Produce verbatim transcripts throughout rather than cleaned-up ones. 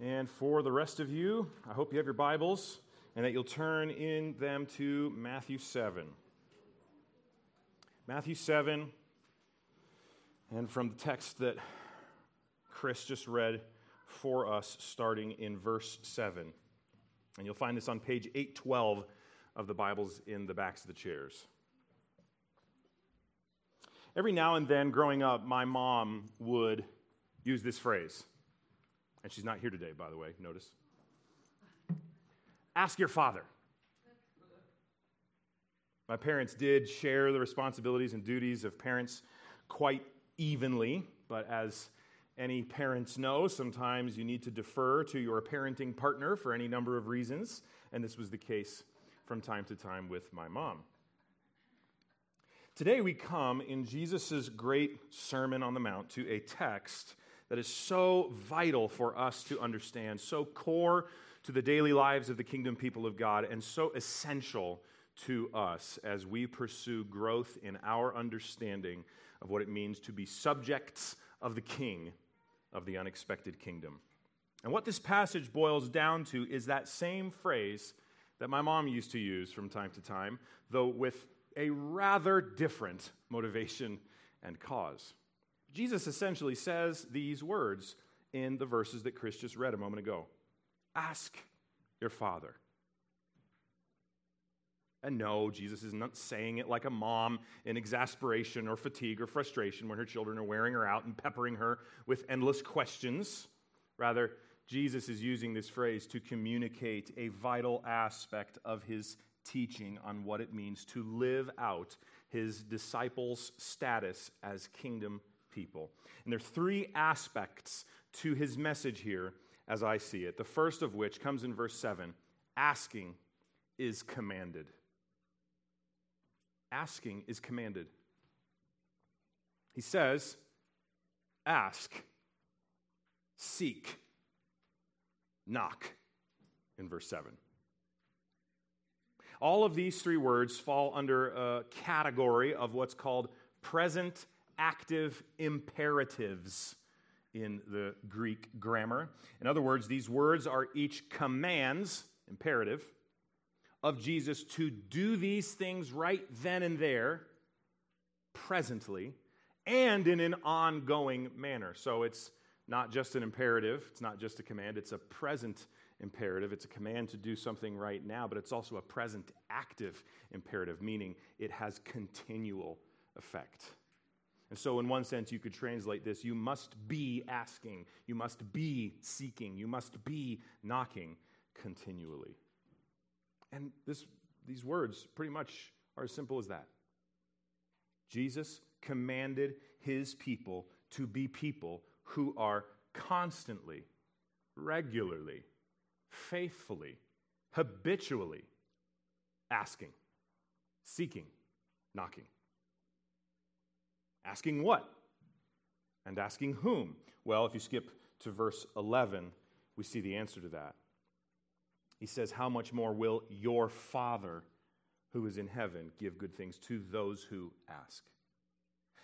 And for the rest of you, I hope you have your Bibles and that you'll turn in them to Matthew seven. Matthew seven, and from the text that Chris just read for us, starting in verse seven. And you'll find this on page eight twelve of the Bibles in the backs of the chairs. Every now and then, growing up, my mom would use this phrase. And she's not here today, by the way, notice. Ask your father. My parents did share the responsibilities and duties of parents quite evenly, but as any parents know, sometimes you need to defer to your parenting partner for any number of reasons, and this was the case from time to time with my mom. Today we come in Jesus' great Sermon on the Mount to a text that is so vital for us to understand, so core to the daily lives of the kingdom people of God, and so essential to us as we pursue growth in our understanding of what it means to be subjects of the King of the unexpected kingdom. And what this passage boils down to is that same phrase that my mom used to use from time to time, though with a rather different motivation and cause. Jesus essentially says these words in the verses that Chris just read a moment ago. Ask your father. And no, Jesus is not saying it like a mom in exasperation or fatigue or frustration when her children are wearing her out and peppering her with endless questions. Rather, Jesus is using this phrase to communicate a vital aspect of his teaching on what it means to live out his disciples' status as kingdom people. And there are three aspects to his message here as I see it. The first of which comes in verse seven. Asking is commanded. Asking is commanded. He says, ask, seek, knock, in verse seven. All of these three words fall under a category of what's called present active imperatives in the Greek grammar. In other words, these words are each commands, imperative, of Jesus to do these things right then and there, presently, and in an ongoing manner. So it's not just an imperative, it's not just a command, it's a present imperative. It's a command to do something right now, but it's also a present active imperative, meaning it has continual effect. And so in one sense, you could translate this, you must be asking, you must be seeking, you must be knocking continually. And this, these words pretty much are as simple as that. Jesus commanded his people to be people who are constantly, regularly, faithfully, habitually asking, seeking, knocking. Asking what? And asking whom? Well, if you skip to verse eleven, we see the answer to that. He says, how much more will your Father who is in heaven give good things to those who ask?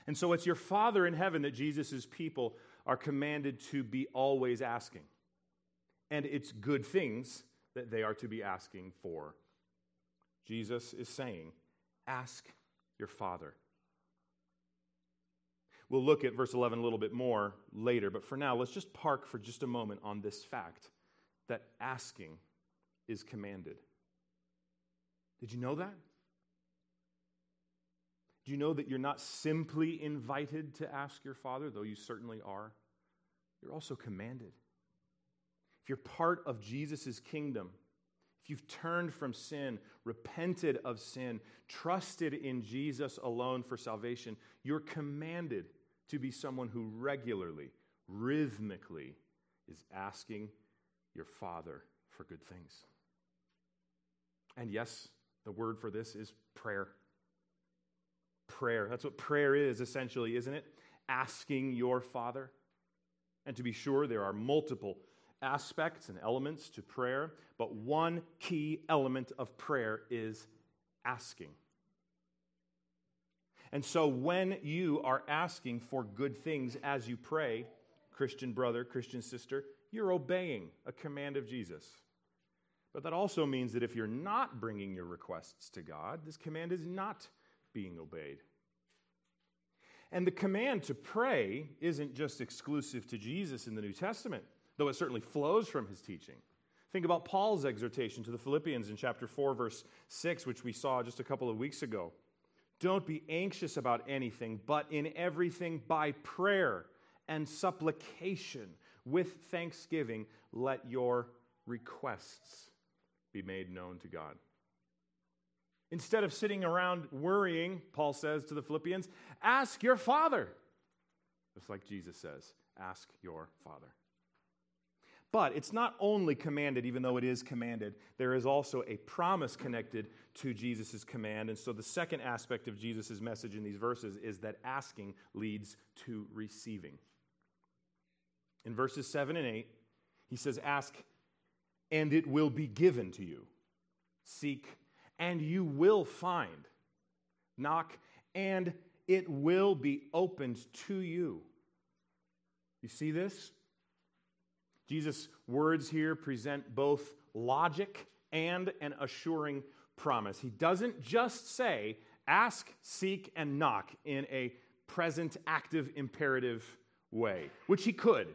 And so it's your Father in heaven that Jesus' people are commanded to be always asking. And it's good things that they are to be asking for. Jesus is saying, ask your Father. We'll look at verse eleven a little bit more later, but for now, let's just park for just a moment on this fact that asking is commanded. Did you know that? Do you know that you're not simply invited to ask your Father, though you certainly are? You're also commanded. If you're part of Jesus' kingdom, if you've turned from sin, repented of sin, trusted in Jesus alone for salvation, you're commanded to be someone who regularly, rhythmically is asking your Father for good things. And yes, the word for this is prayer. Prayer. That's what prayer is, essentially, isn't it? Asking your Father. And to be sure, there are multiple aspects and elements to prayer, but one key element of prayer is asking. And so when you are asking for good things as you pray, Christian brother, Christian sister, you're obeying a command of Jesus. But that also means that if you're not bringing your requests to God, this command is not being obeyed. And the command to pray isn't just exclusive to Jesus in the New Testament, though it certainly flows from his teaching. Think about Paul's exhortation to the Philippians in chapter four, verse six, which we saw just a couple of weeks ago. Don't be anxious about anything, but in everything by prayer and supplication with thanksgiving, let your requests be made known to God. Instead of sitting around worrying, Paul says to the Philippians, ask your Father. Just like Jesus says, ask your Father. But it's not only commanded, even though it is commanded. There is also a promise connected to Jesus' command. And so the second aspect of Jesus' message in these verses is that asking leads to receiving. In verses seven and eight, he says, ask, and it will be given to you. Seek, and you will find. Knock, and it will be opened to you. You see this? Jesus' words here present both logic and an assuring promise. He doesn't just say, ask, seek, and knock in a present active imperative way, which he could.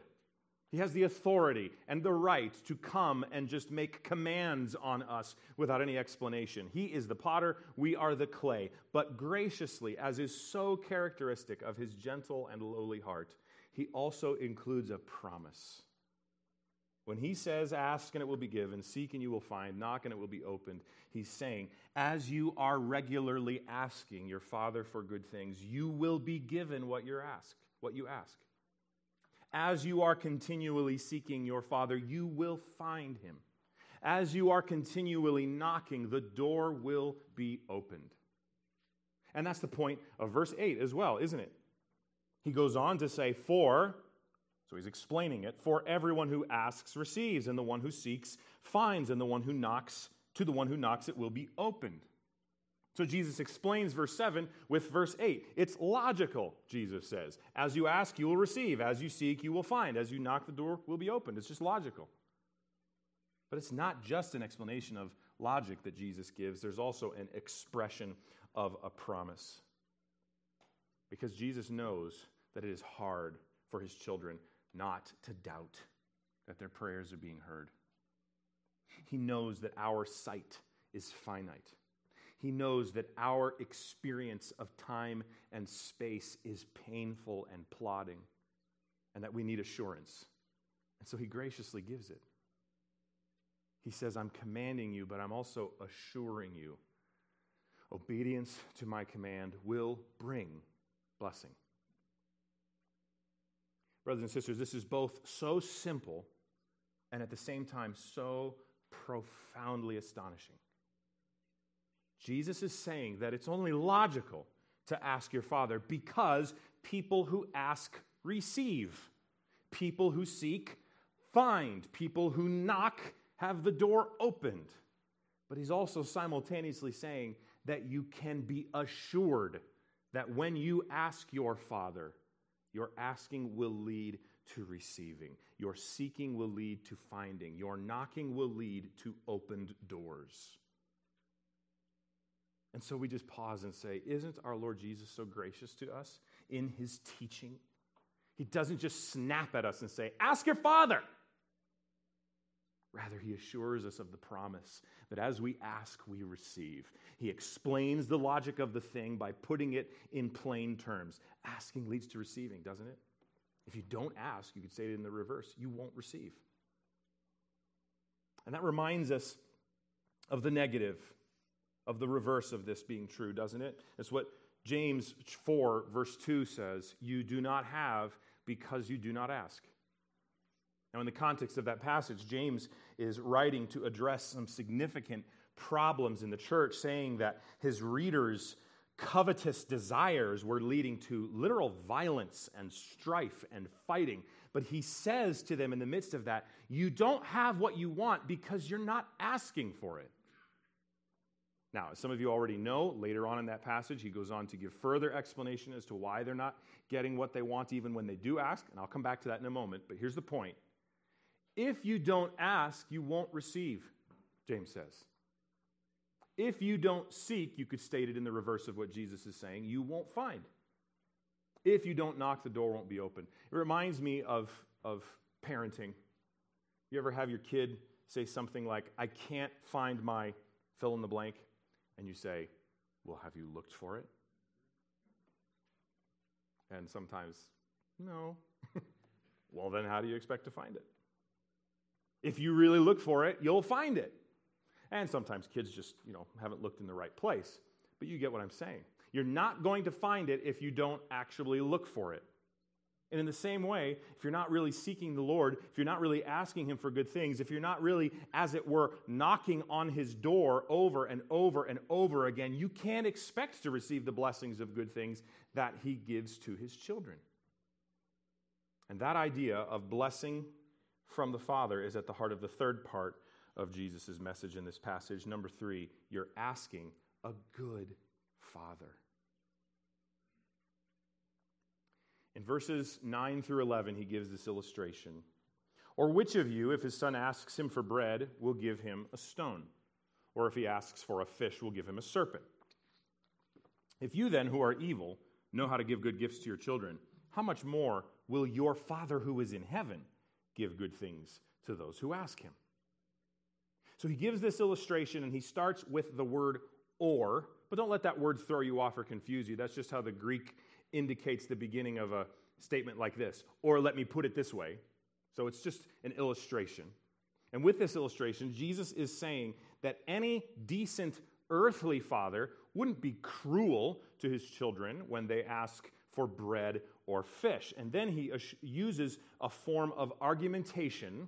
He has the authority and the right to come and just make commands on us without any explanation. He is the potter, we are the clay. But graciously, as is so characteristic of his gentle and lowly heart, he also includes a promise. When he says, ask and it will be given, seek and you will find, knock and it will be opened, he's saying, as you are regularly asking your Father for good things, you will be given what you ask. What you ask. As you are continually seeking your Father, you will find him. As you are continually knocking, the door will be opened. And that's the point of verse eight as well, isn't it? He goes on to say, for... So he's explaining it. For everyone who asks receives, and the one who seeks finds, and the one who knocks, to the one who knocks it will be opened. So Jesus explains verse seven with verse eight. It's logical, Jesus says. As you ask, you will receive. As you seek, you will find. As you knock, the door will be opened. It's just logical. But it's not just an explanation of logic that Jesus gives. There's also an expression of a promise. Because Jesus knows that it is hard for his children not to doubt that their prayers are being heard. He knows that our sight is finite. He knows that our experience of time and space is painful and plodding, and that we need assurance. And so he graciously gives it. He says, I'm commanding you, but I'm also assuring you. Obedience to my command will bring blessing. Brothers and sisters, this is both so simple and at the same time so profoundly astonishing. Jesus is saying that it's only logical to ask your Father because people who ask receive, people who seek find, people who knock have the door opened. But he's also simultaneously saying that you can be assured that when you ask your Father, your asking will lead to receiving. Your seeking will lead to finding. Your knocking will lead to opened doors. And so we just pause and say, isn't our Lord Jesus so gracious to us in his teaching? He doesn't just snap at us and say, ask your Father. Rather, he assures us of the promise that as we ask, we receive. He explains the logic of the thing by putting it in plain terms. Asking leads to receiving, doesn't it? If you don't ask, you could say it in the reverse. You won't receive. And that reminds us of the negative, of the reverse of this being true, doesn't it? That's what James four, verse two says, you do not have because you do not ask. Now, in the context of that passage, James is writing to address some significant problems in the church, saying that his readers' covetous desires were leading to literal violence and strife and fighting. But he says to them in the midst of that, you don't have what you want because you're not asking for it. Now, as some of you already know, later on in that passage, he goes on to give further explanation as to why they're not getting what they want even when they do ask, and I'll come back to that in a moment, but here's the point. If you don't ask, you won't receive, James says. If you don't seek, you could state it in the reverse of what Jesus is saying, you won't find. If you don't knock, the door won't be open. It reminds me of, of parenting. You ever have your kid say something like, I can't find my fill in the blank, and you say, well, have you looked for it? And sometimes, no. Well, then how do you expect to find it? If you really look for it, you'll find it. And sometimes kids just, you know, haven't looked in the right place. But you get what I'm saying. You're not going to find it if you don't actually look for it. And in the same way, if you're not really seeking the Lord, if you're not really asking him for good things, if you're not really, as it were, knocking on his door over and over and over again, you can't expect to receive the blessings of good things that he gives to his children. And that idea of blessing from the Father is at the heart of the third part of Jesus' message in this passage. Number three, you're asking a good Father. In verses nine through eleven, he gives this illustration. Or which of you, if his son asks him for bread, will give him a stone? Or if he asks for a fish, will give him a serpent? If you then, who are evil, know how to give good gifts to your children, how much more will your Father who is in heaven give good things to those who ask him? So he gives this illustration, and he starts with the word or, but don't let that word throw you off or confuse you. That's just how the Greek indicates the beginning of a statement like this, or let me put it this way. So it's just an illustration. And with this illustration, Jesus is saying that any decent earthly father wouldn't be cruel to his children when they ask for bread or fish. And then he uses a form of argumentation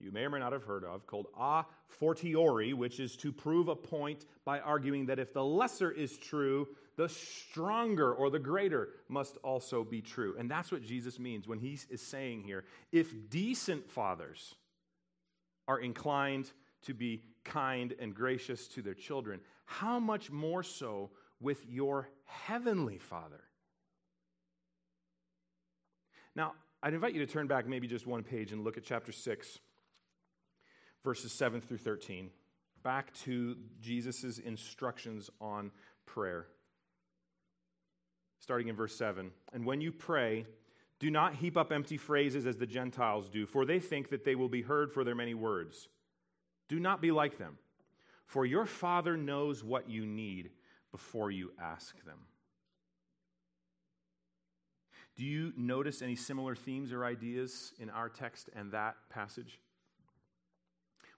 you may or may not have heard of, called a fortiori, which is to prove a point by arguing that if the lesser is true, the stronger or the greater must also be true. And that's what Jesus means when he is saying here, if decent fathers are inclined to be kind and gracious to their children, how much more so with your heavenly Father? Now, I'd invite you to turn back maybe just one page and look at chapter six. Verses seven through thirteen, back to Jesus' instructions on prayer. Starting in verse seven, and when you pray, do not heap up empty phrases as the Gentiles do, for they think that they will be heard for their many words. Do not be like them, for your Father knows what you need before you ask them. Do you notice any similar themes or ideas in our text and that passage?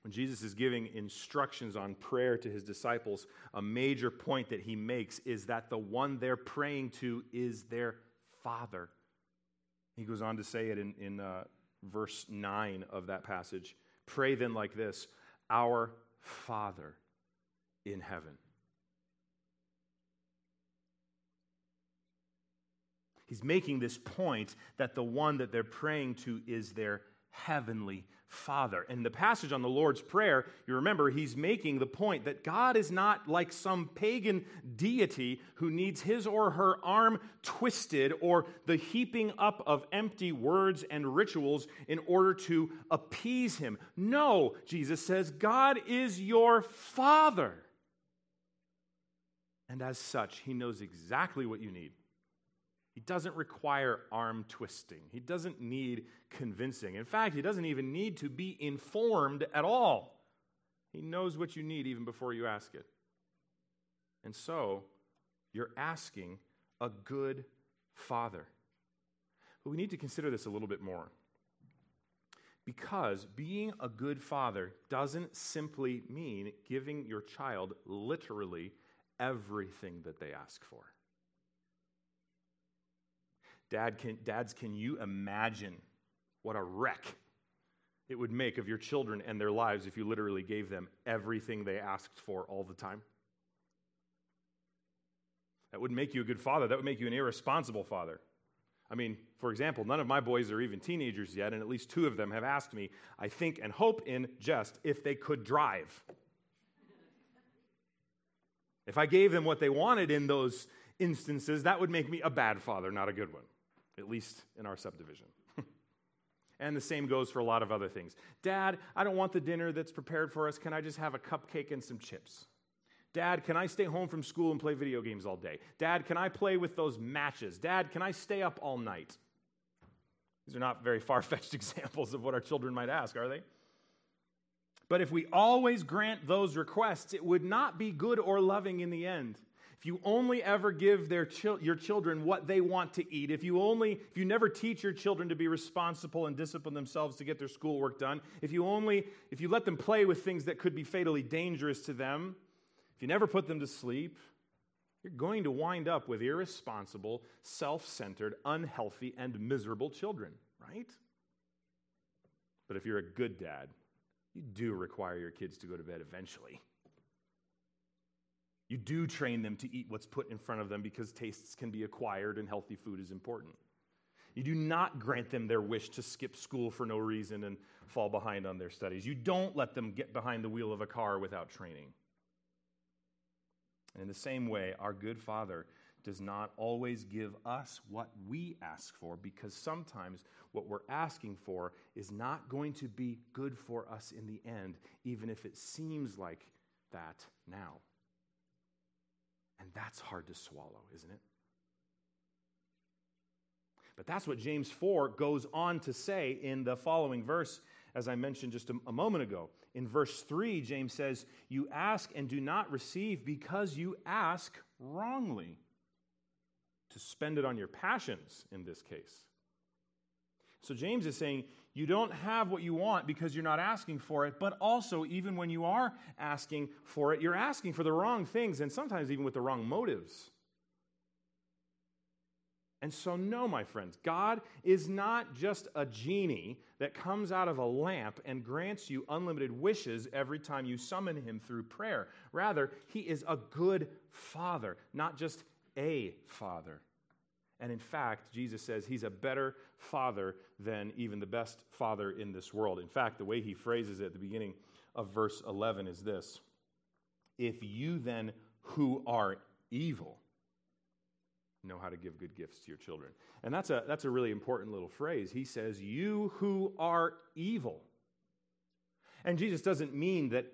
When Jesus is giving instructions on prayer to his disciples, a major point that he makes is that the one they're praying to is their Father. He goes on to say it in, in uh, verse nine of that passage. Pray then like this, our Father in heaven. He's making this point that the one that they're praying to is their heavenly Father. In the passage on the Lord's Prayer, you remember he's making the point that God is not like some pagan deity who needs his or her arm twisted or the heaping up of empty words and rituals in order to appease him. No, Jesus says, God is your Father. And as such, he knows exactly what you need. He doesn't require arm twisting. He doesn't need convincing. In fact, he doesn't even need to be informed at all. He knows what you need even before you ask it. And so, you're asking a good Father. But we need to consider this a little bit more. Because being a good father doesn't simply mean giving your child literally everything that they ask for. Dad, can, dads, can you imagine what a wreck it would make of your children and their lives if you literally gave them everything they asked for all the time? That would make you a good father. That would make you an irresponsible father. I mean, for example, none of my boys are even teenagers yet, and at least two of them have asked me, I think and hope in jest, if they could drive. If I gave them what they wanted in those instances, that would make me a bad father, not a good one, at least in our subdivision. And the same goes for a lot of other things. Dad, I don't want the dinner that's prepared for us. Can I just have a cupcake and some chips? Dad, can I stay home from school and play video games all day? Dad, can I play with those matches? Dad, can I stay up all night? These are not very far-fetched examples of what our children might ask, are they? But if we always grant those requests, it would not be good or loving in the end. If you only ever give their chil- your children what they want to eat, if you only, if you never teach your children to be responsible and discipline themselves to get their schoolwork done, if you only, if you let them play with things that could be fatally dangerous to them, if you never put them to sleep, you're going to wind up with irresponsible, self-centered, unhealthy, and miserable children, right? But if you're a good dad, you do require your kids to go to bed eventually. You do train them to eat what's put in front of them because tastes can be acquired and healthy food is important. You do not grant them their wish to skip school for no reason and fall behind on their studies. You don't let them get behind the wheel of a car without training. And in the same way, our good Father does not always give us what we ask for because sometimes what we're asking for is not going to be good for us in the end, even if it seems like that now. And that's hard to swallow, isn't it? But that's what James four goes on to say in the following verse, as I mentioned just a, a moment ago. In verse three, James says, "You ask and do not receive because you ask wrongly, to spend it on your passions," in this case. So James is saying, you don't have what you want because you're not asking for it, but also, even when you are asking for it, you're asking for the wrong things, and sometimes even with the wrong motives. And so, no, my friends, God is not just a genie that comes out of a lamp and grants you unlimited wishes every time you summon him through prayer. Rather, he is a good father, not just a father. And in fact, Jesus says he's a better father than even the best father in this world. In fact, the way he phrases it at the beginning of verse eleven is this: "If you then, who are evil, know how to give good gifts to your children." And that's a that's a really important little phrase. He says, "You who are evil." And Jesus doesn't mean that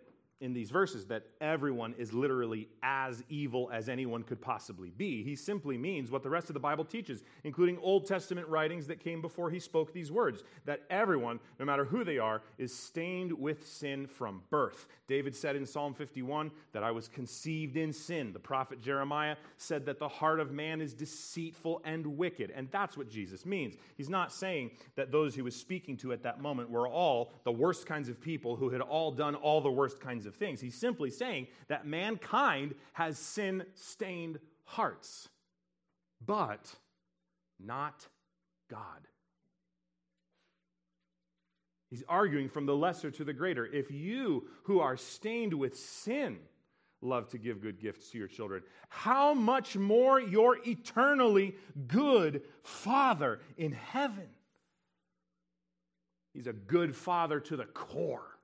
in these verses that everyone is literally as evil as anyone could possibly be. He simply means what the rest of the Bible teaches, including Old Testament writings that came before he spoke these words, that everyone, no matter who they are, is stained with sin from birth. David said in Psalm fifty-one that I was conceived in sin. The prophet Jeremiah said that the heart of man is deceitful and wicked, and that's what Jesus means. He's not saying that those he was speaking to at that moment were all the worst kinds of people who had all done all the worst kinds of things. He's simply saying that mankind has sin-stained hearts, but not God. He's arguing from the lesser to the greater. If you who are stained with sin love to give good gifts to your children, how much more your eternally good Father in heaven. He's a good Father to the core,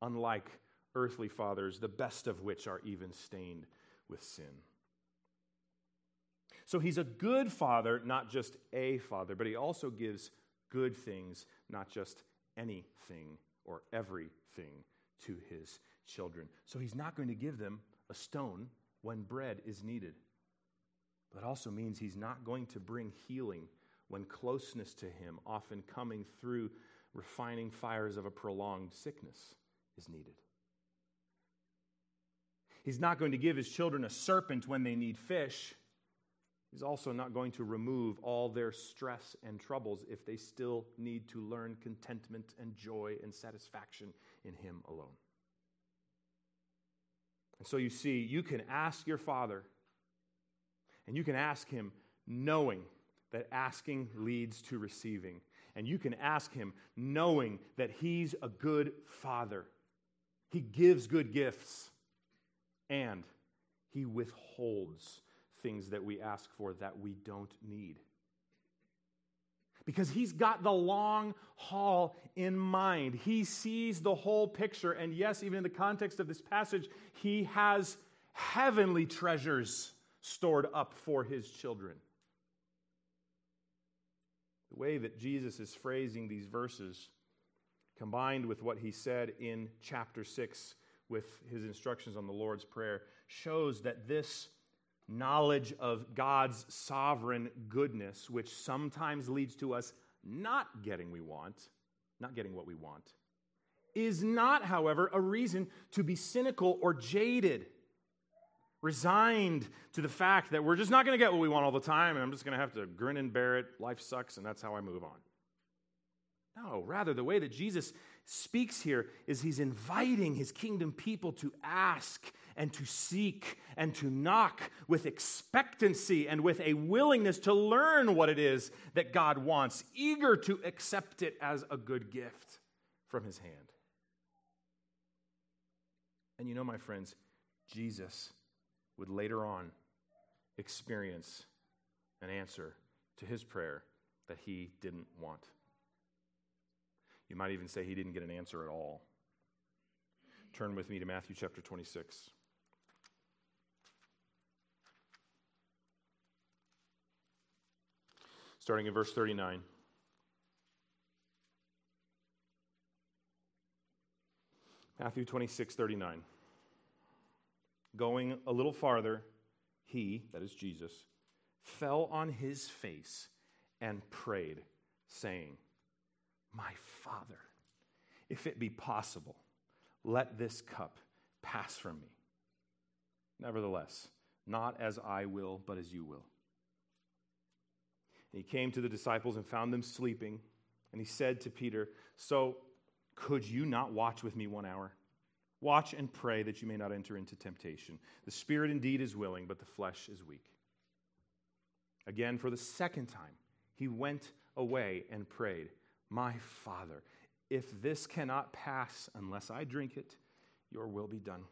unlike earthly fathers, the best of which are even stained with sin. So he's a good father, not just a father, but he also gives good things, not just anything or everything, to his children. So he's not going to give them a stone when bread is needed. But also means he's not going to bring healing when closeness to him, often coming through refining fires of a prolonged sickness, is needed. He's not going to give his children a serpent when they need fish. He's also not going to remove all their stress and troubles if they still need to learn contentment and joy and satisfaction in him alone. And so you see, you can ask your Father, and you can ask him knowing that asking leads to receiving. And you can ask him knowing that he's a good Father. He gives good gifts. And he withholds things that we ask for that we don't need. Because he's got the long haul in mind. He sees the whole picture. And yes, even in the context of this passage, he has heavenly treasures stored up for his children. The way that Jesus is phrasing these verses, combined with what he said in chapter six with his instructions on the Lord's Prayer, shows that this knowledge of God's sovereign goodness, which sometimes leads to us not getting we want, not getting what we want, is not, however, a reason to be cynical or jaded, resigned to the fact that we're just not going to get what we want all the time, and I'm just going to have to grin and bear it. Life sucks, and that's how I move on. No, rather, the way that Jesus speaks here is he's inviting his kingdom people to ask and to seek and to knock with expectancy and with a willingness to learn what it is that God wants, eager to accept it as a good gift from his hand. And you know, my friends, Jesus would later on experience an answer to his prayer that he didn't want. You might even say he didn't get an answer at all. Turn with me to Matthew chapter twenty-six. Starting in verse thirty-nine. Matthew twenty-six, thirty-nine. Going a little farther, he, that is Jesus, fell on his face and prayed, saying, "My Father, if it be possible, let this cup pass from me. Nevertheless, not as I will, but as you will." And he came to the disciples and found them sleeping. And he said to Peter, "So could you not watch with me one hour? Watch and pray that you may not enter into temptation. The spirit indeed is willing, but the flesh is weak." Again, for the second time, he went away and prayed, "My Father, if this cannot pass unless I drink it, your will be done."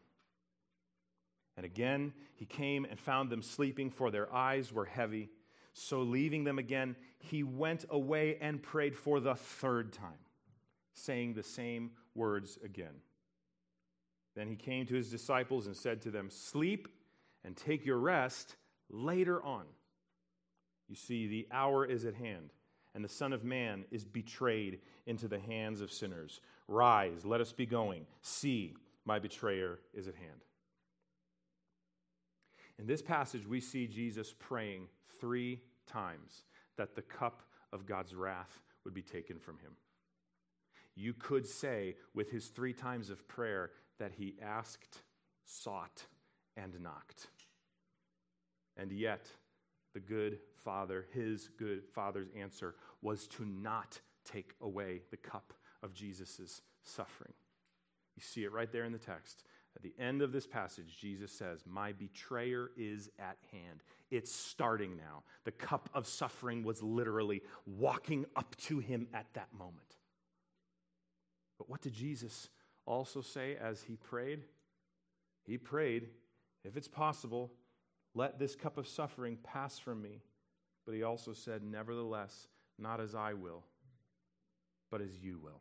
And again, he came and found them sleeping, for their eyes were heavy. So leaving them again, he went away and prayed for the third time, saying the same words again. Then he came to his disciples and said to them, "Sleep and take your rest later on. You see, the hour is at hand, and the Son of Man is betrayed into the hands of sinners. Rise, let us be going. See, my betrayer is at hand." In this passage, we see Jesus praying three times that the cup of God's wrath would be taken from him. You could say with his three times of prayer that he asked, sought, and knocked. And yet, the good Father, his good Father's answer was to not take away the cup of Jesus' suffering. You see it right there in the text. At the end of this passage, Jesus says, "My betrayer is at hand." It's starting now. The cup of suffering was literally walking up to him at that moment. But what did Jesus also say as he prayed? He prayed, "If it's possible, let this cup of suffering pass from me." But he also said, "Nevertheless, not as I will, but as you will."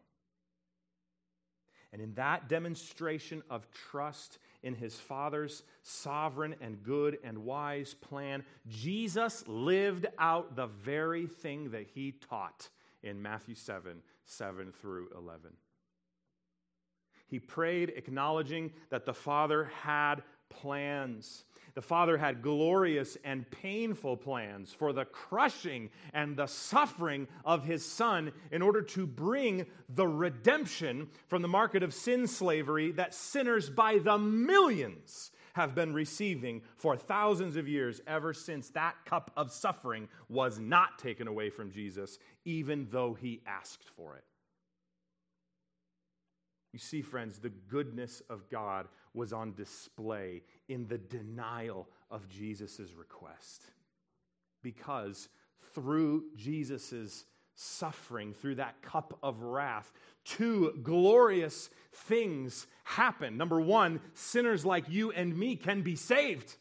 And in that demonstration of trust in his Father's sovereign and good and wise plan, Jesus lived out the very thing that he taught in Matthew seven, seven through eleven. He prayed acknowledging that the Father had plans. The Father had glorious and painful plans for the crushing and the suffering of his Son in order to bring the redemption from the market of sin slavery that sinners by the millions have been receiving for thousands of years ever since that cup of suffering was not taken away from Jesus, even though he asked for it. You see, friends, the goodness of God was on display in the denial of Jesus' request. Because through Jesus' suffering, through that cup of wrath, two glorious things happen. Number one, sinners like you and me can be saved.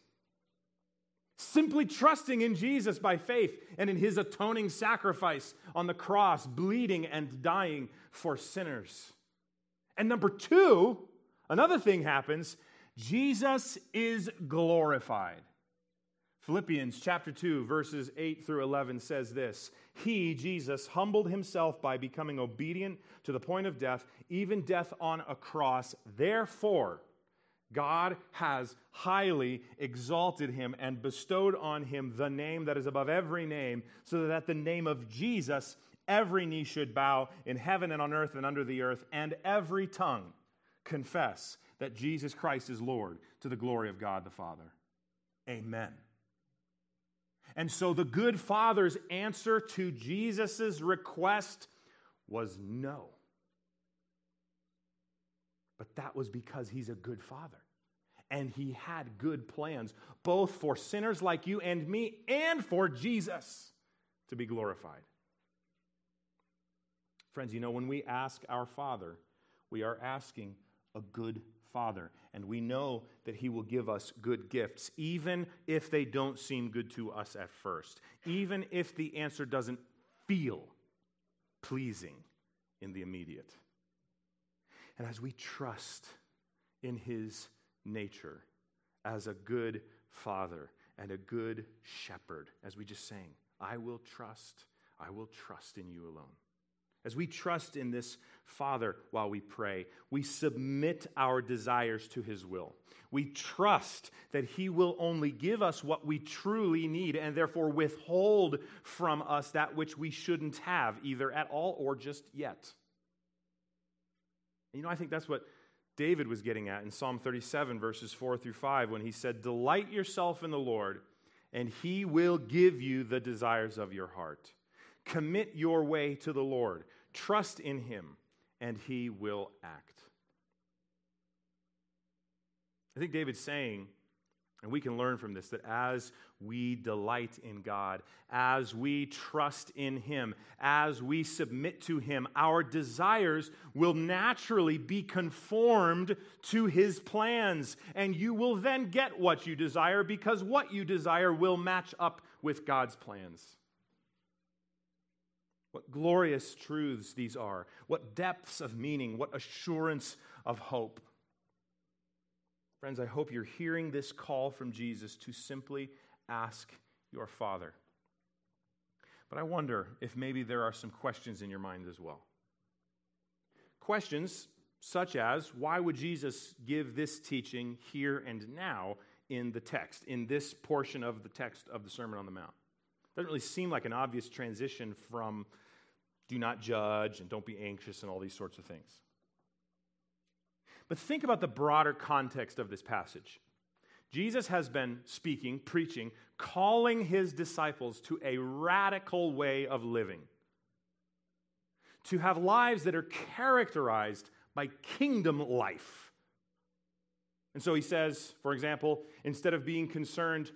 Simply trusting in Jesus by faith and in his atoning sacrifice on the cross, bleeding and dying for sinners. And number two, another thing happens. Jesus is glorified. Philippians chapter two, verses eight through eleven says this, He, Jesus, humbled himself by becoming obedient to the point of death, even death on a cross. Therefore, God has highly exalted him and bestowed on him the name that is above every name, so that at the name of Jesus, every knee should bow in heaven and on earth and under the earth, and every tongue confess that Jesus Christ is Lord, to the glory of God the Father. Amen. And so the good Father's answer to Jesus' request was no. But that was because he's a good Father. And he had good plans, both for sinners like you and me, and for Jesus to be glorified. Friends, you know, when we ask our Father, we are asking a good Father. And we know that he will give us good gifts, even if they don't seem good to us at first. Even if the answer doesn't feel pleasing in the immediate. And as we trust in his nature as a good Father and a good Shepherd, as we just sang, I will trust, I will trust in you alone. As we trust in this Father while we pray, we submit our desires to his will. We trust that he will only give us what we truly need and therefore withhold from us that which we shouldn't have, either at all or just yet. You know, I think that's what David was getting at in Psalm thirty-seven, verses four through five, when he said, Delight yourself in the Lord, and he will give you the desires of your heart. Commit your way to the Lord. Trust in him, and he will act. I think David's saying, and we can learn from this, that as we delight in God, as we trust in him, as we submit to him, our desires will naturally be conformed to his plans. And you will then get what you desire, because what you desire will match up with God's plans. What glorious truths these are. What depths of meaning. What assurance of hope. Friends, I hope you're hearing this call from Jesus to simply ask your Father. But I wonder if maybe there are some questions in your mind as well. Questions such as, why would Jesus give this teaching here and now in the text, in this portion of the text of the Sermon on the Mount? It doesn't really seem like an obvious transition from do not judge and don't be anxious and all these sorts of things. But think about the broader context of this passage. Jesus has been speaking, preaching, calling his disciples to a radical way of living, to have lives that are characterized by kingdom life. And so he says, for example, instead of being concerned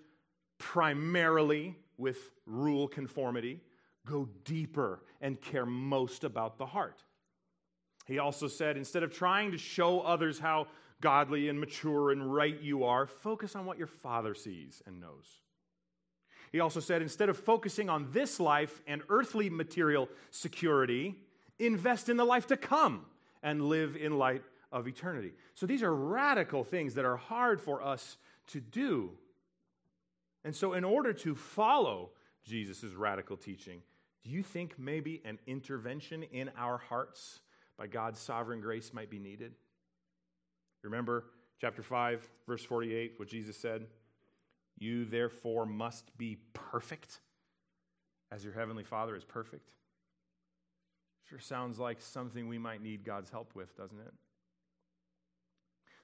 primarily with rule conformity, go deeper and care most about the heart. He also said, instead of trying to show others how godly and mature and right you are, focus on what your Father sees and knows. He also said, instead of focusing on this life and earthly material security, invest in the life to come and live in light of eternity. So these are radical things that are hard for us to do. And so in order to follow Jesus' radical teaching, do you think maybe an intervention in our hearts by God's sovereign grace might be needed? Remember chapter five, verse forty-eight, what Jesus said, you therefore must be perfect as your heavenly Father is perfect. Sure sounds like something we might need God's help with, doesn't it?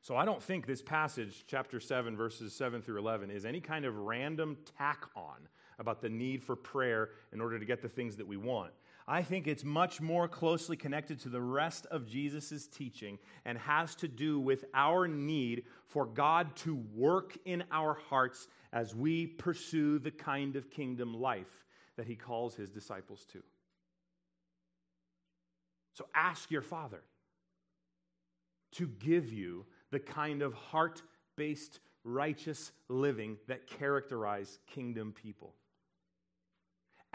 So I don't think this passage, chapter seven, verses seven through eleven, is any kind of random tack on about the need for prayer in order to get the things that we want. I think it's much more closely connected to the rest of Jesus' teaching and has to do with our need for God to work in our hearts as we pursue the kind of kingdom life that he calls his disciples to. So ask your Father to give you the kind of heart-based, righteous living that characterizes kingdom people.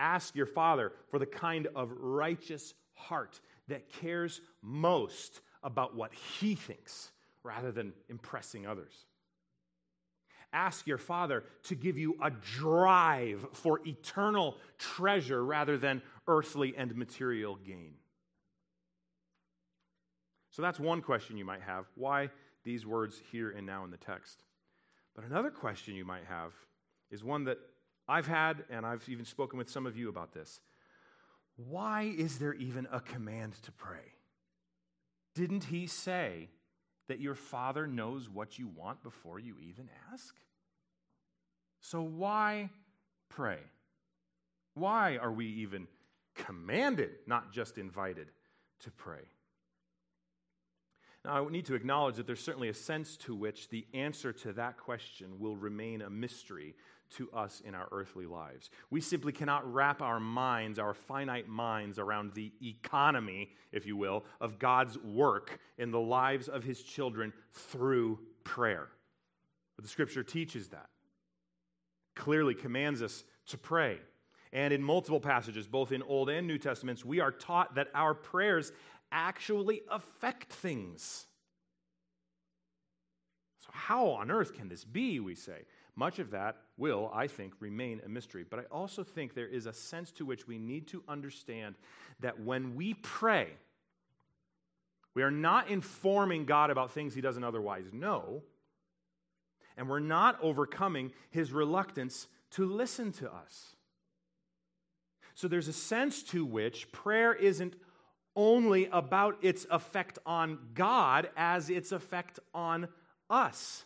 Ask your Father for the kind of righteous heart that cares most about what he thinks rather than impressing others. Ask your Father to give you a drive for eternal treasure rather than earthly and material gain. So that's one question you might have. Why these words here and now in the text? But another question you might have is one that I've had, and I've even spoken with some of you about this. Why is there even a command to pray? Didn't he say that your Father knows what you want before you even ask? So why pray? Why are we even commanded, not just invited, to pray? Now, I need to acknowledge that there's certainly a sense to which the answer to that question will remain a mystery to us in our earthly lives. We simply cannot wrap our minds, our finite minds, around the economy, if you will, of God's work in the lives of his children through prayer. But the Scripture teaches that. Clearly commands us to pray. And in multiple passages, both in Old and New Testaments, we are taught that our prayers actually affect things. So how on earth can this be, we say? Much of that will, I think, remain a mystery. But I also think there is a sense to which we need to understand that when we pray, we are not informing God about things he doesn't otherwise know, and we're not overcoming his reluctance to listen to us. So there's a sense to which prayer isn't only about its effect on God as its effect on us.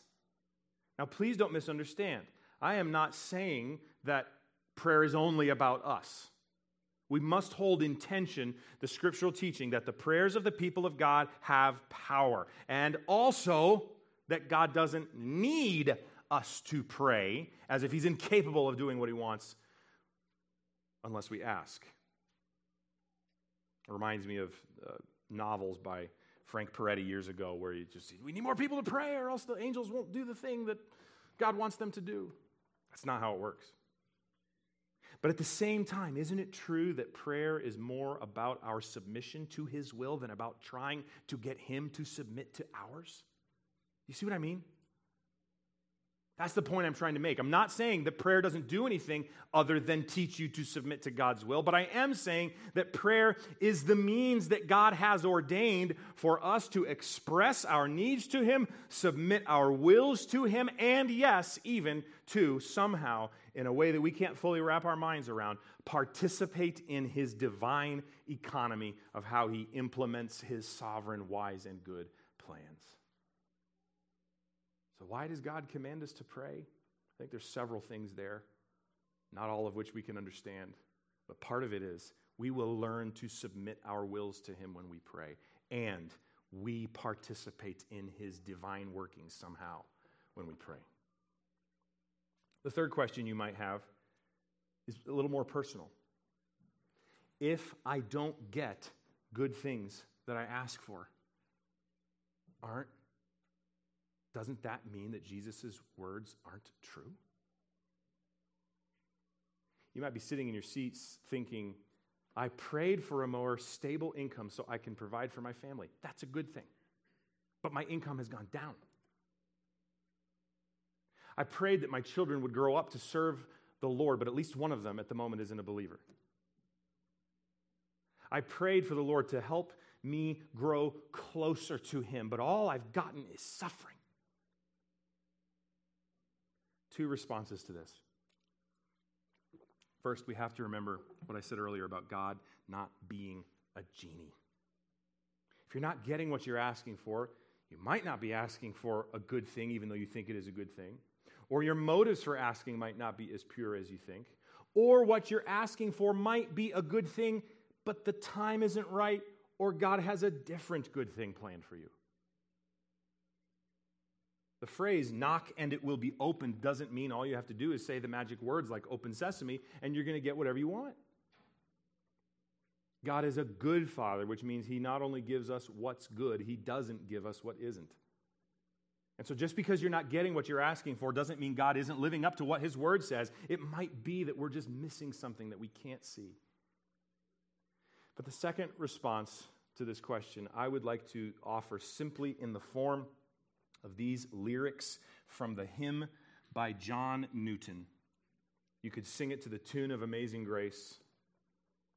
Now, please don't misunderstand. I am not saying that prayer is only about us. We must hold in tension the scriptural teaching that the prayers of the people of God have power, and also that God doesn't need us to pray as if he's incapable of doing what he wants unless we ask. It reminds me of uh, novels by Frank Peretti years ago where he just said, we need more people to pray or else the angels won't do the thing that God wants them to do. That's not how it works. But at the same time, isn't it true that prayer is more about our submission to his will than about trying to get him to submit to ours? You see what I mean? That's the point I'm trying to make. I'm not saying that prayer doesn't do anything other than teach you to submit to God's will, but I am saying that prayer is the means that God has ordained for us to express our needs to him, submit our wills to him, and yes, even to somehow, in a way that we can't fully wrap our minds around, participate in his divine economy of how he implements his sovereign, wise, and good plans. Why does God command us to pray? I think there's several things there, not all of which we can understand, but part of it is we will learn to submit our wills to him when we pray, and we participate in his divine workings somehow when we pray. The third question you might have is a little more personal. If I don't get good things that I ask for, aren't Doesn't that mean that Jesus' words aren't true? You might be sitting in your seats thinking, I prayed for a more stable income so I can provide for my family. That's a good thing. But my income has gone down. I prayed that my children would grow up to serve the Lord, but at least one of them at the moment isn't a believer. I prayed for the Lord to help me grow closer to him, but all I've gotten is suffering. Two responses to this. First, we have to remember what I said earlier about God not being a genie. If you're not getting what you're asking for, you might not be asking for a good thing, even though you think it is a good thing. Or your motives for asking might not be as pure as you think. Or what you're asking for might be a good thing, but the time isn't right, or God has a different good thing planned for you. The phrase, knock and it will be opened, doesn't mean all you have to do is say the magic words like open sesame and you're going to get whatever you want. God is a good Father, which means he not only gives us what's good, he doesn't give us what isn't. And so just because you're not getting what you're asking for doesn't mean God isn't living up to what his word says. It might be that we're just missing something that we can't see. But the second response to this question, I would like to offer simply in the form of these lyrics from the hymn by John Newton. You could sing it to the tune of Amazing Grace,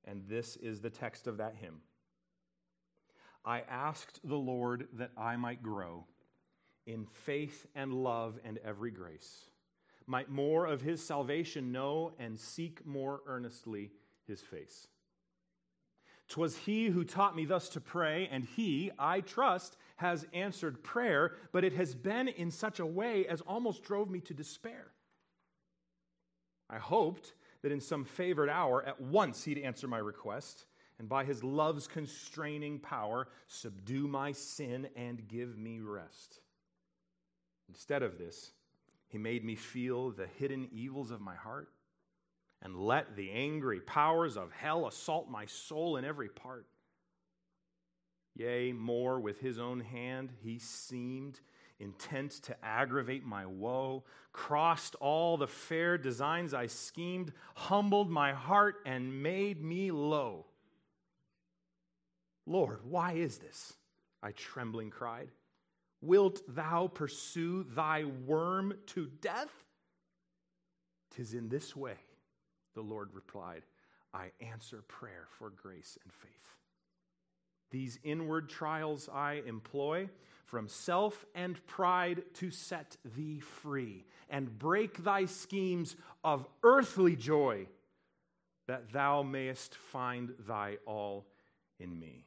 and this is the text of that hymn. I asked the Lord that I might grow in faith and love and every grace, might more of his salvation know and seek more earnestly his face. 'Twas he who taught me thus to pray, and he, I trust, has answered prayer, but it has been in such a way as almost drove me to despair. I hoped that in some favored hour at once he'd answer my request, and by his love's constraining power subdue my sin and give me rest. Instead of this, he made me feel the hidden evils of my heart, and let the angry powers of hell assault my soul in every part. Yea, more, with his own hand he seemed intent to aggravate my woe, crossed all the fair designs I schemed, humbled my heart, and made me low. Lord, why is this? I trembling cried. Wilt thou pursue thy worm to death? 'Tis in this way, the Lord replied, I answer prayer for grace and faith. These inward trials I employ, from self and pride to set thee free, and break thy schemes of earthly joy, that thou mayest find thy all in me.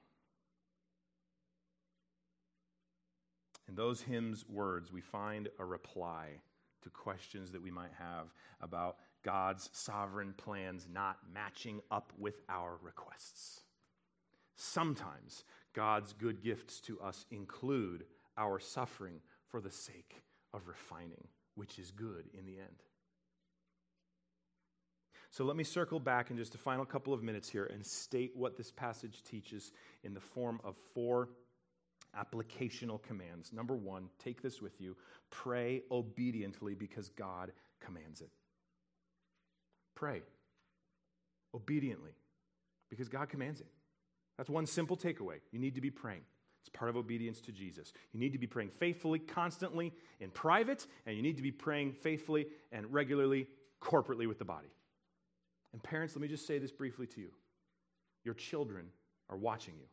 In those hymns' words, we find a reply to questions that we might have about God's sovereign plans not matching up with our requests. Sometimes God's good gifts to us include our suffering for the sake of refining, which is good in the end. So let me circle back in just a final couple of minutes here and state what this passage teaches in the form of four applicational commands. Number one, take this with you. Pray obediently because God commands it. Pray obediently because God commands it. That's one simple takeaway. You need to be praying. It's part of obedience to Jesus. You need to be praying faithfully, constantly, in private, and you need to be praying faithfully and regularly, corporately with the body. And parents, let me just say this briefly to you. Your children are watching you.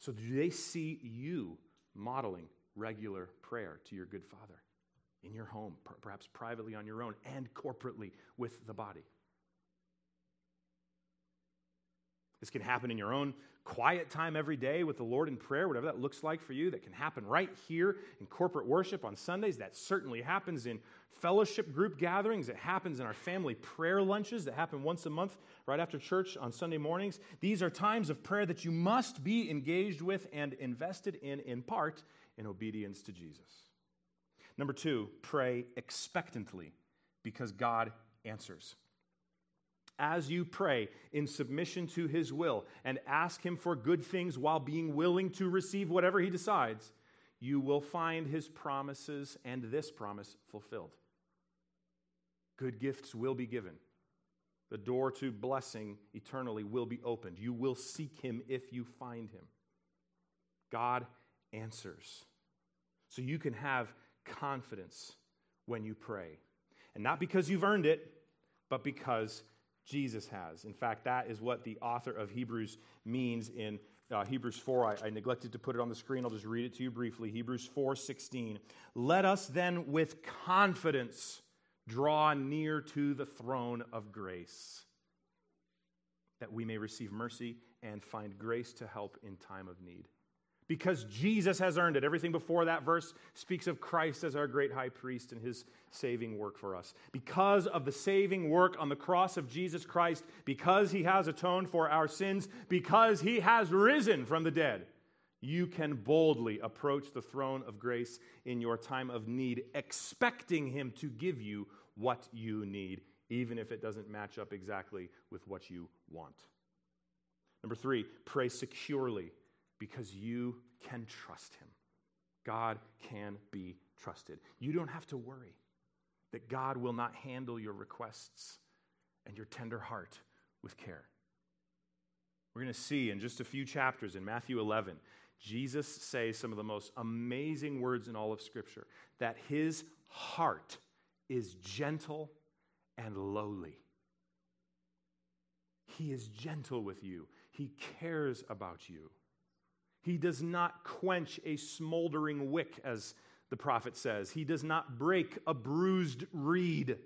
So do they see you modeling regular prayer to your good Father? In your home, perhaps privately on your own, and corporately with the body. This can happen in your own quiet time every day with the Lord in prayer, whatever that looks like for you. That can happen right here in corporate worship on Sundays. That certainly happens in fellowship group gatherings. It happens in our family prayer lunches that happen once a month right after church on Sunday mornings. These are times of prayer that you must be engaged with and invested in, in part, in obedience to Jesus. Number two, pray expectantly because God answers. As you pray in submission to his will and ask him for good things while being willing to receive whatever he decides, you will find his promises and this promise fulfilled. Good gifts will be given. The door to blessing eternally will be opened. You will seek him if you find him. God answers. So you can have confidence when you pray. And not because you've earned it, but because Jesus has. In fact, that is what the author of Hebrews means in uh, Hebrews four. I, I neglected to put it on the screen. I'll just read it to you briefly. Hebrews four sixteen. Let us then with confidence draw near to the throne of grace, that we may receive mercy and find grace to help in time of need. Because Jesus has earned it. Everything before that verse speaks of Christ as our great high priest and his saving work for us. Because of the saving work on the cross of Jesus Christ, because he has atoned for our sins, because he has risen from the dead, you can boldly approach the throne of grace in your time of need, expecting him to give you what you need, even if it doesn't match up exactly with what you want. Number three, pray securely. Because you can trust him. God can be trusted. You don't have to worry that God will not handle your requests and your tender heart with care. We're going to see in just a few chapters in Matthew eleven, Jesus says some of the most amazing words in all of Scripture, that his heart is gentle and lowly. He is gentle with you. He cares about you. He does not quench a smoldering wick, as the prophet says. He does not break a bruised reed.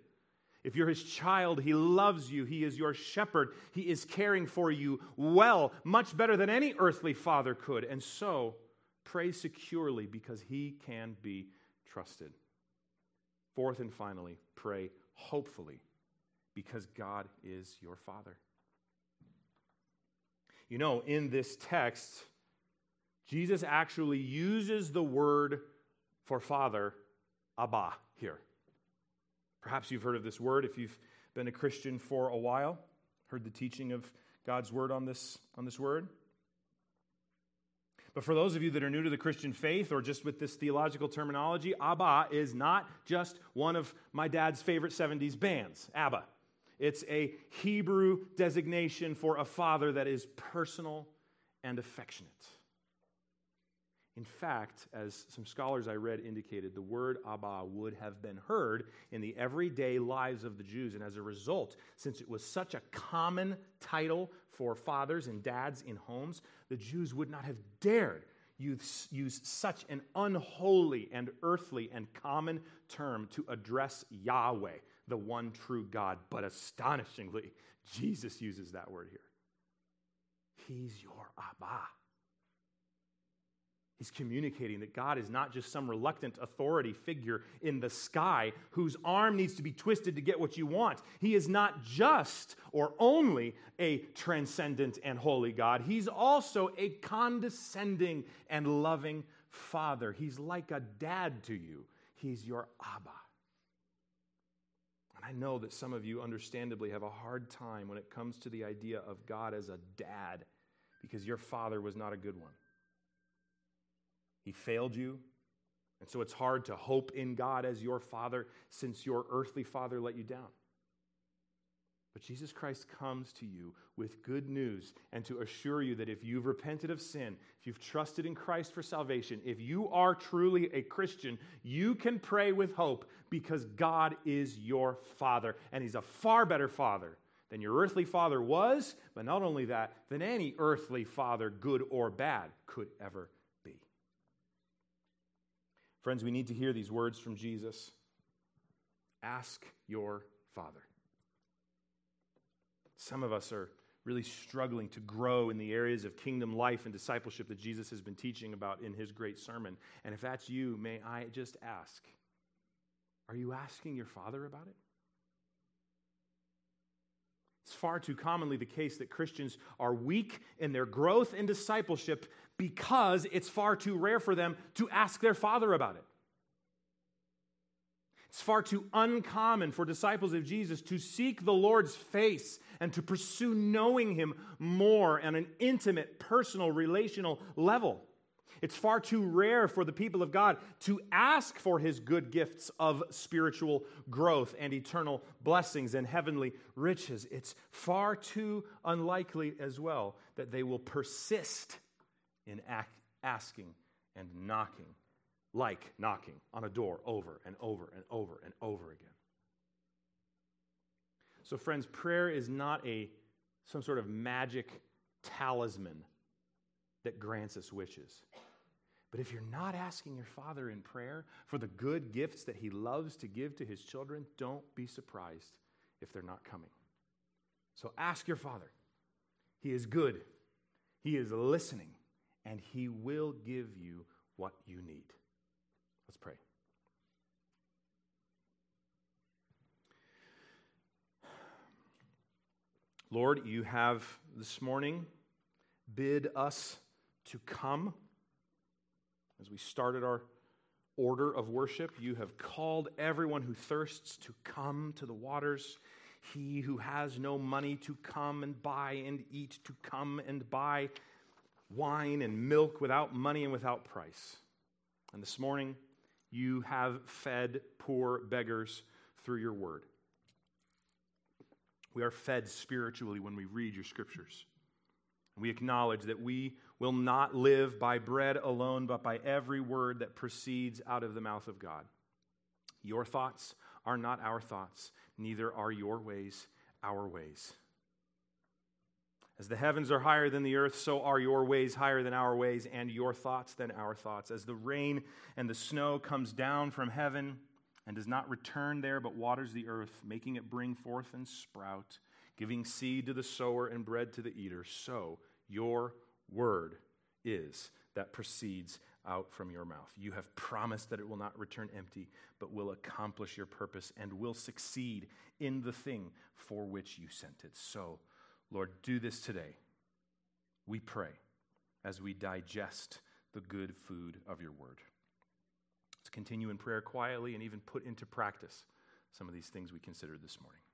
If you're his child, he loves you. He is your shepherd. He is caring for you well, much better than any earthly father could. And so, pray securely because he can be trusted. Fourth and finally, pray hopefully because God is your Father. You know, in this text, Jesus actually uses the word for Father, Abba, here. Perhaps you've heard of this word if you've been a Christian for a while, heard the teaching of God's word on this, on this word. But for those of you that are new to the Christian faith or just with this theological terminology, Abba is not just one of my dad's favorite seventies bands, Abba. It's a Hebrew designation for a father that is personal and affectionate. In fact, as some scholars I read indicated, the word Abba would have been heard in the everyday lives of the Jews. And as a result, since it was such a common title for fathers and dads in homes, the Jews would not have dared use, use such an unholy and earthly and common term to address Yahweh, the one true God. But astonishingly, Jesus uses that word here. He's your Abba. He's communicating that God is not just some reluctant authority figure in the sky whose arm needs to be twisted to get what you want. He is not just or only a transcendent and holy God. He's also a condescending and loving Father. He's like a dad to you. He's your Abba. And I know that some of you understandably have a hard time when it comes to the idea of God as a dad because your father was not a good one. He failed you, and so it's hard to hope in God as your father since your earthly father let you down. But Jesus Christ comes to you with good news and to assure you that if you've repented of sin, if you've trusted in Christ for salvation, if you are truly a Christian, you can pray with hope because God is your Father, and he's a far better Father than your earthly father was, but not only that, than any earthly father, good or bad, could ever be. Friends, we need to hear these words from Jesus. Ask your Father. Some of us are really struggling to grow in the areas of kingdom life and discipleship that Jesus has been teaching about in his great sermon. And if that's you, may I just ask, are you asking your Father about it? It's far too commonly the case that Christians are weak in their growth and discipleship because it's far too rare for them to ask their Father about it. It's far too uncommon for disciples of Jesus to seek the Lord's face and to pursue knowing him more on an intimate, personal, relational level. It's far too rare for the people of God to ask for his good gifts of spiritual growth and eternal blessings and heavenly riches. It's far too unlikely as well that they will persist in asking and knocking, like knocking on a door over and over and over and over again. So friends, prayer is not a some sort of magic talisman that grants us wishes. But if you're not asking your Father in prayer for the good gifts that he loves to give to his children, don't be surprised if they're not coming. So ask your Father. He is good. He is listening. And he will give you what you need. Let's pray. Lord, you have this morning bid us to come. As we started our order of worship, you have called everyone who thirsts to come to the waters. He who has no money to come and buy and eat, to come and buy wine and milk without money and without price. And this morning, you have fed poor beggars through your word. We are fed spiritually when we read your scriptures. We acknowledge that we will not live by bread alone, but by every word that proceeds out of the mouth of God. Your thoughts are not our thoughts, neither are your ways our ways. As the heavens are higher than the earth, so are your ways higher than our ways, and your thoughts than our thoughts. As the rain and the snow comes down from heaven and does not return there, but waters the earth, making it bring forth and sprout, giving seed to the sower and bread to the eater, so your word is that proceeds out from your mouth. You have promised that it will not return empty, but will accomplish your purpose and will succeed in the thing for which you sent it. So, Lord, do this today, we pray, as we digest the good food of your word. Let's continue in prayer quietly and even put into practice some of these things we considered this morning.